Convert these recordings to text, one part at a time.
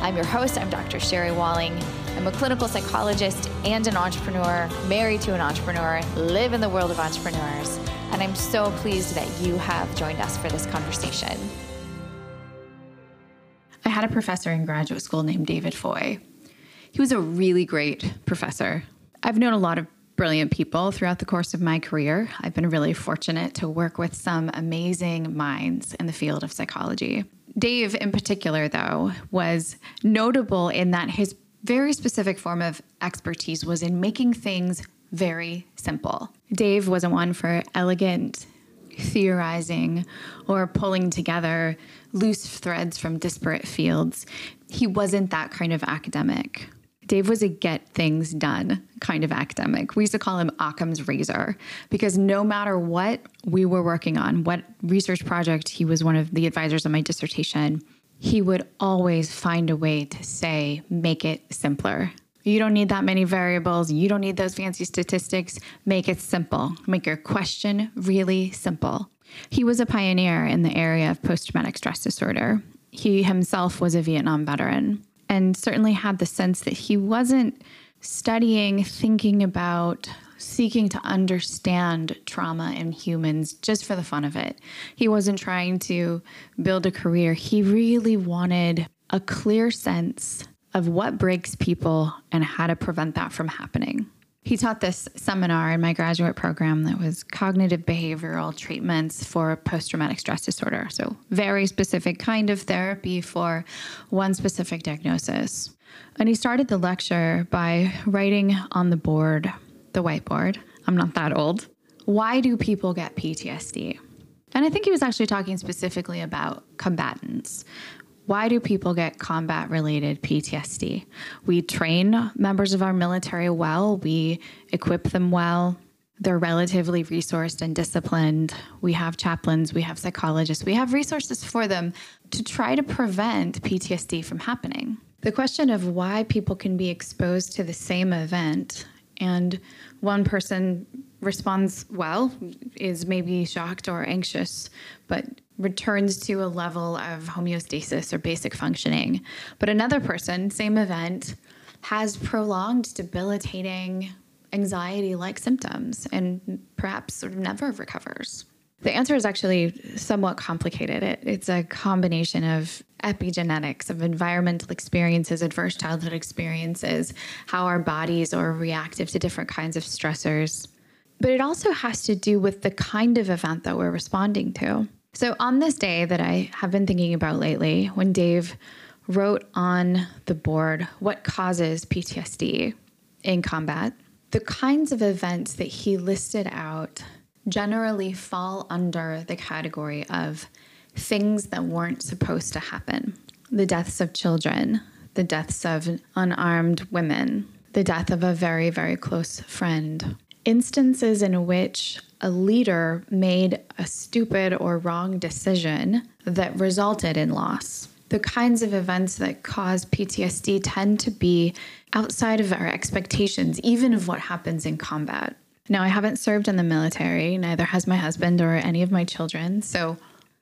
I'm your host, I'm Dr. Sherry Walling. I'm a clinical psychologist and an entrepreneur, married to an entrepreneur, live in the world of entrepreneurs, and I'm so pleased that you have joined us for this conversation. I had a professor in graduate school named David Foy. He was a really great professor. I've known a lot of brilliant people throughout the course of my career. I've been really fortunate to work with some amazing minds in the field of psychology. Dave, in particular, though, was notable in that his very specific form of expertise was in making things very simple. Dave wasn't one for elegant theorizing or pulling together loose threads from disparate fields. He wasn't that kind of academic. Dave was a get things done kind of academic. We used to call him Occam's Razor because no matter what we were working on, what research project, he was one of the advisors on my dissertation, he would always find a way to say, make it simpler. You don't need that many variables. You don't need those fancy statistics. Make it simple. Make your question really simple. He was a pioneer in the area of post-traumatic stress disorder. He himself was a Vietnam veteran and certainly had the sense that he wasn't studying, thinking about, seeking to understand trauma in humans just for the fun of it. He wasn't trying to build a career. He really wanted a clear sense of what breaks people and how to prevent that from happening. He taught this seminar in my graduate program that was cognitive behavioral treatments for post-traumatic stress disorder. So very specific kind of therapy for one specific diagnosis. And he started the lecture by writing on the board, the whiteboard. I'm not that old. Why do people get PTSD? And I think he was actually talking specifically about combatants. Why do people get combat-related PTSD? We train members of our military well. We equip them well. They're relatively resourced and disciplined. We have chaplains. We have psychologists. We have resources for them to try to prevent PTSD from happening. The question of why people can be exposed to the same event and one person responds well, is maybe shocked or anxious, but returns to a level of homeostasis or basic functioning. But another person, same event, has prolonged debilitating anxiety-like symptoms and perhaps sort of never recovers. The answer is actually somewhat complicated. It's a combination of epigenetics, of environmental experiences, adverse childhood experiences, how our bodies are reactive to different kinds of stressors. But it also has to do with the kind of event that we're responding to. So on this day that I have been thinking about lately, when Dave wrote on the board what causes PTSD in combat, the kinds of events that he listed out generally fall under the category of things that weren't supposed to happen. The deaths of children, the deaths of unarmed women, the death of a very, very close friend. Instances in which a leader made a stupid or wrong decision that resulted in loss. The kinds of events that cause PTSD tend to be outside of our expectations, even of what happens in combat. Now, I haven't served in the military, neither has my husband or any of my children, so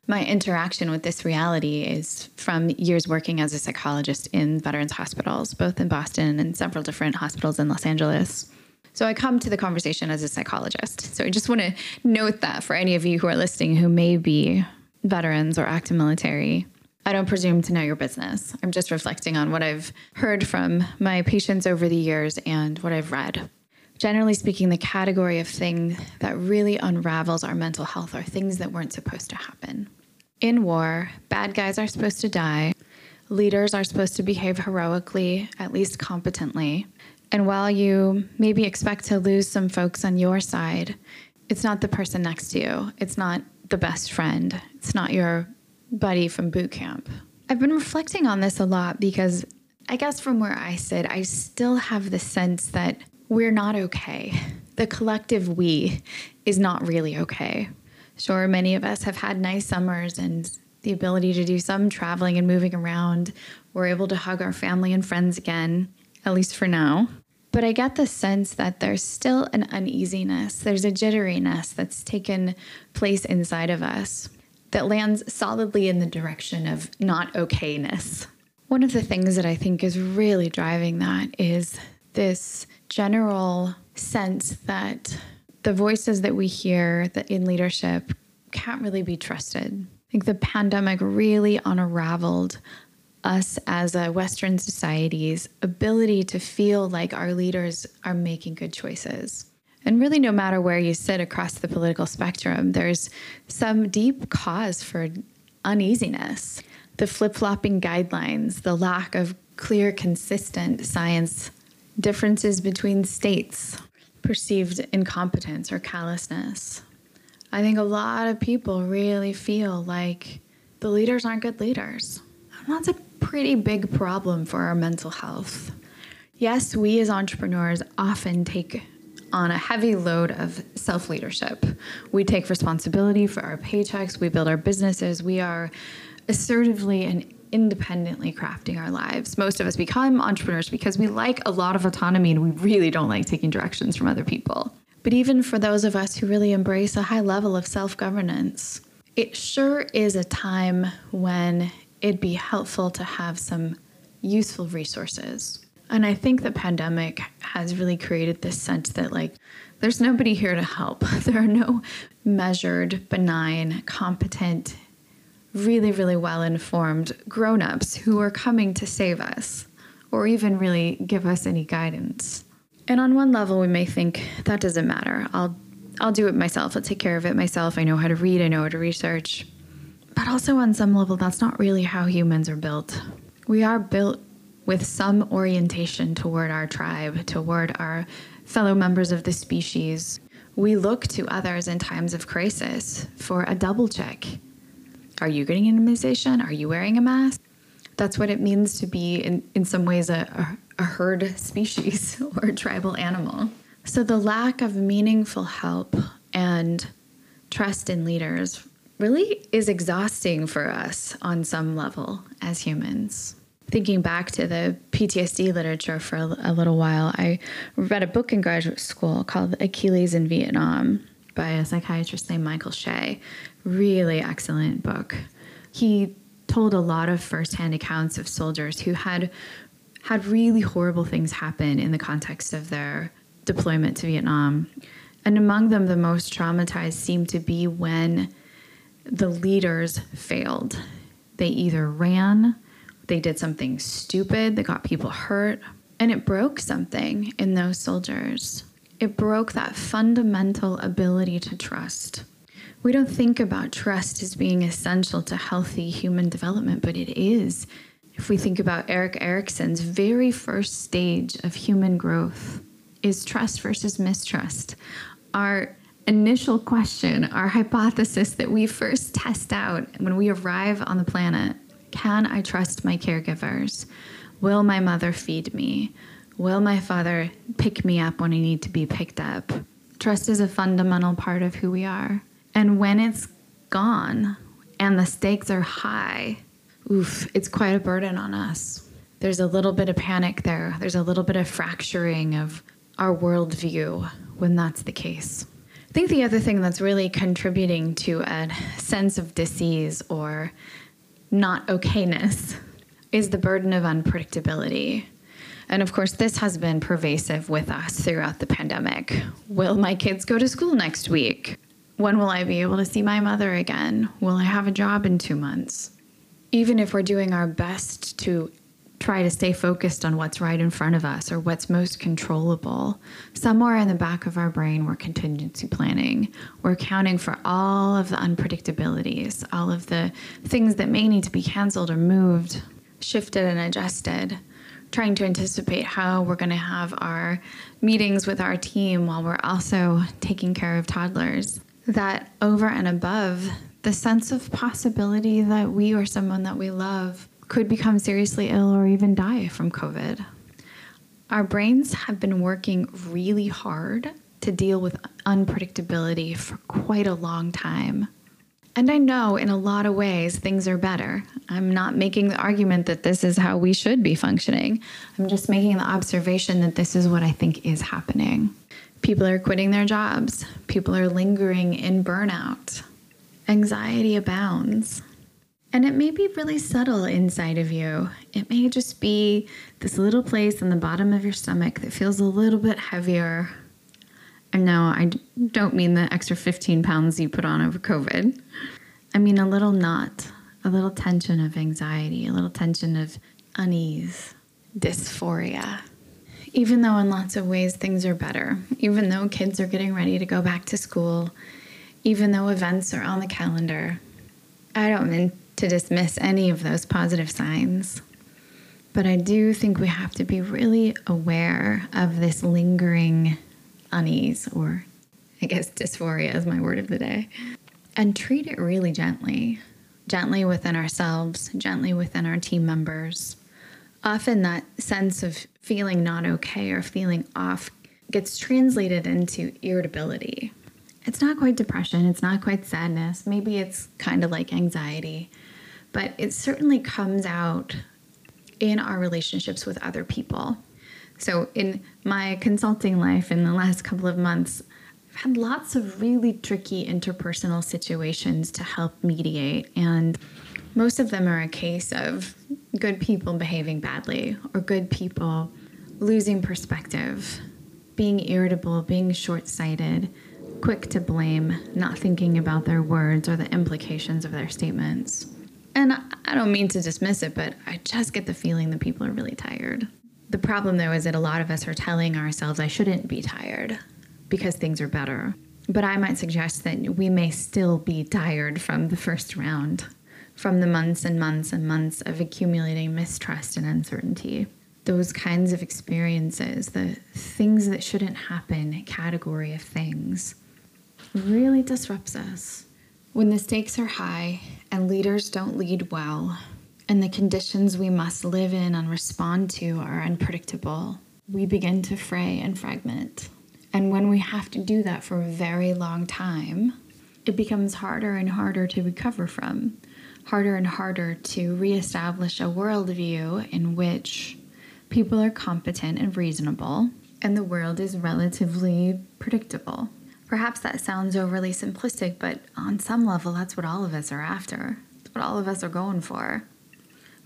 my interaction with this reality is from years working as a psychologist in veterans hospitals, both in Boston and several different hospitals in Los Angeles. So I come to the conversation as a psychologist. So I just want to note that for any of you who are listening who may be veterans or active military, I don't presume to know your business. I'm just reflecting on what I've heard from my patients over the years and what I've read. Generally speaking, the category of thing that really unravels our mental health are things that weren't supposed to happen. In war, bad guys are supposed to die. Leaders are supposed to behave heroically, at least competently. And while you maybe expect to lose some folks on your side, it's not the person next to you. It's not the best friend. It's not your buddy from boot camp. I've been reflecting on this a lot because I guess from where I sit, I still have the sense that we're not okay. the collective we is not really okay. Sure, many of us have had nice summers and the ability to do some traveling and moving around. We're able to hug our family and friends again, at least for now. But I get the sense that there's still an uneasiness. There's a jitteriness that's taken place inside of us that lands solidly in the direction of not okayness. One of the things that I think is really driving that is this general sense that the voices that we hear in leadership can't really be trusted. I think the pandemic really unraveled us as a Western society's ability to feel like our leaders are making good choices. And really, no matter where you sit across the political spectrum, there's some deep cause for uneasiness. The flip-flopping guidelines, the lack of clear, consistent science, differences between states, perceived incompetence or callousness. I think a lot of people really feel like the leaders aren't good leaders. And that's a pretty big problem for our mental health. Yes, we as entrepreneurs often take on a heavy load of self-leadership. We take responsibility for our paychecks, we build our businesses, we are assertively and independently crafting our lives. Most of us become entrepreneurs because we like a lot of autonomy and we really don't like taking directions from other people. But even for those of us who really embrace a high level of self-governance, it sure is a time when it'd be helpful to have some useful resources. And I think the pandemic has really created this sense that there's nobody here to help. There are no measured, benign, competent, really, really well-informed grown-ups who are coming to save us or even really give us any guidance. And on one level, we may think, that doesn't matter. I'll do it myself. I'll take care of it myself. I know how to read. I know how to research. But also on some level, that's not really how humans are built. We are built with some orientation toward our tribe, toward our fellow members of the species. We look to others in times of crisis for a double check. Are you getting immunization? Are you wearing a mask? That's what it means to be, in some ways, a herd species or a tribal animal. So the lack of meaningful help and trust in leaders really is exhausting for us on some level as humans. Thinking back to the PTSD literature for a little while, I read a book in graduate school called Achilles in Vietnam by a psychiatrist named Michael Shea. Really excellent book. He told a lot of firsthand accounts of soldiers who had had really horrible things happen in the context of their deployment to Vietnam. And among them, the most traumatized seemed to be when the leaders failed. They either ran, they did something stupid, they got people hurt, and it broke something in those soldiers. It broke that fundamental ability to trust. We don't think about trust as being essential to healthy human development, but it is. If we think about Erik Erikson's very first stage of human growth is trust versus mistrust. Our initial question, our hypothesis that we first test out when we arrive on the planet, can I trust my caregivers? Will my mother feed me? Will my father pick me up when I need to be picked up? Trust is a fundamental part of who we are. And when it's gone and the stakes are high, it's quite a burden on us. There's a little bit of panic there. There's a little bit of fracturing of our worldview when that's the case. I think the other thing that's really contributing to a sense of disease or not okayness is the burden of unpredictability. And of course, this has been pervasive with us throughout the pandemic. Will my kids go to school next week? When will I be able to see my mother again? Will I have a job in 2 months? Even if we're doing our best to try to stay focused on what's right in front of us or what's most controllable, somewhere in the back of our brain, we're contingency planning. We're accounting for all of the unpredictabilities, all of the things that may need to be canceled or moved, shifted and adjusted. Trying to anticipate how we're going to have our meetings with our team while we're also taking care of toddlers. That over and above, the sense of possibility that we or someone that we love could become seriously ill or even die from COVID. Our brains have been working really hard to deal with unpredictability for quite a long time. And I know in a lot of ways things are better. I'm not making the argument that this is how we should be functioning. I'm just making the observation that this is what I think is happening. People are quitting their jobs. People are lingering in burnout. Anxiety abounds. And it may be really subtle inside of you. It may just be this little place in the bottom of your stomach that feels a little bit heavier. And no, I don't mean the extra 15 pounds you put on over COVID. I mean a little knot, a little tension of anxiety, a little tension of unease, dysphoria. Even though in lots of ways things are better, even though kids are getting ready to go back to school, even though events are on the calendar, I don't mean to dismiss any of those positive signs. But I do think we have to be really aware of this lingering unease, or I guess dysphoria is my word of the day, and treat it really gently, gently within ourselves, gently within our team members. Often that sense of feeling not okay or feeling off gets translated into irritability. It's not quite depression. It's not quite sadness. Maybe it's kind of like anxiety, but it certainly comes out in our relationships with other people. So in my consulting life in the last couple of months, I've had lots of really tricky interpersonal situations to help mediate. And most of them are a case of good people behaving badly, or good people losing perspective, being irritable, being short-sighted, quick to blame, not thinking about their words or the implications of their statements. And I don't mean to dismiss it, but I just get the feeling that people are really tired. The problem, though, is that a lot of us are telling ourselves I shouldn't be tired because things are better. But I might suggest that we may still be tired from the first round, from the months and months and months of accumulating mistrust and uncertainty. Those kinds of experiences, the things that shouldn't happen category of things, really disrupts us. When the stakes are high and leaders don't lead well, and the conditions we must live in and respond to are unpredictable, we begin to fray and fragment. And when we have to do that for a very long time, it becomes harder and harder to recover from, harder and harder to reestablish a worldview in which people are competent and reasonable, and the world is relatively predictable. Perhaps that sounds overly simplistic, but on some level, that's what all of us are after. That's what all of us are going for.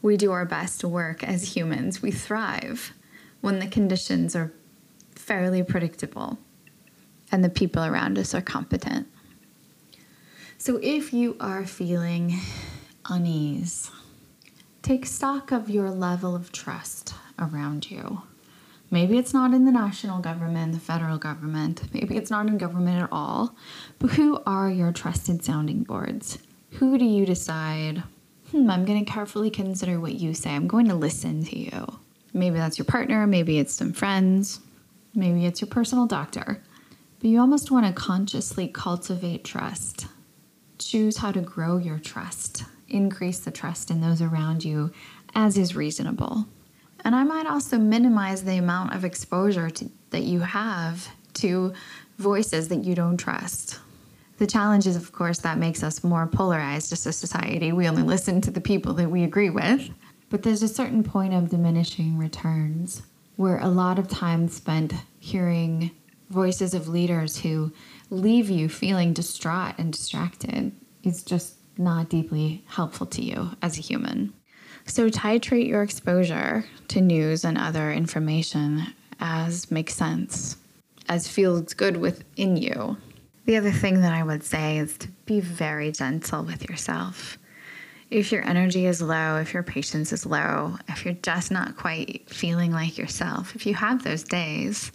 We do our best work as humans. We thrive when the conditions are fairly predictable and the people around us are competent. So if you are feeling unease, take stock of your level of trust around you. Maybe it's not in the national government, the federal government. Maybe it's not in government at all. But who are your trusted sounding boards? Who do you decide, I'm going to carefully consider what you say. I'm going to listen to you. Maybe that's your partner. Maybe it's some friends. Maybe it's your personal doctor. But you almost want to consciously cultivate trust. Choose how to grow your trust. Increase the trust in those around you as is reasonable. And I might also minimize the amount of exposure that you have to voices that you don't trust. The challenge is, of course, that makes us more polarized as a society. We only listen to the people that we agree with. But there's a certain point of diminishing returns where a lot of time spent hearing voices of leaders who leave you feeling distraught and distracted is just not deeply helpful to you as a human. So titrate your exposure to news and other information as makes sense, as feels good within you. The other thing that I would say is to be very gentle with yourself. If your energy is low, if your patience is low, if you're just not quite feeling like yourself, if you have those days,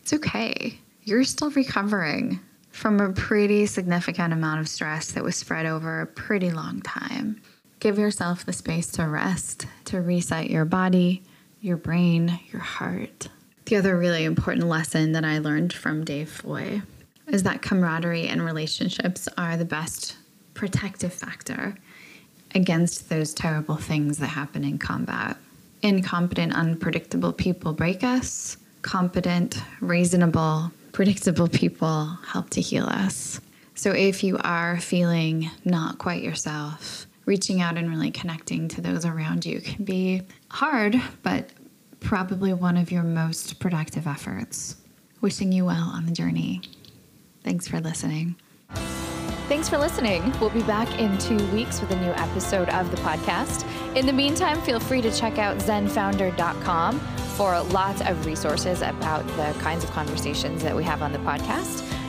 it's okay. You're still recovering from a pretty significant amount of stress that was spread over a pretty long time. Give yourself the space to rest, to reset your body, your brain, your heart. The other really important lesson that I learned from David Foy is that camaraderie and relationships are the best protective factor against those terrible things that happen in combat. Incompetent, unpredictable people break us. Competent, reasonable, predictable people help to heal us. So if you are feeling not quite yourself, reaching out and really connecting to those around you can be hard, but probably one of your most productive efforts. Wishing you well on the journey. Thanks for listening. Thanks for listening. We'll be back in 2 weeks with a new episode of the podcast. In the meantime, feel free to check out zenfounder.com for lots of resources about the kinds of conversations that we have on the podcast.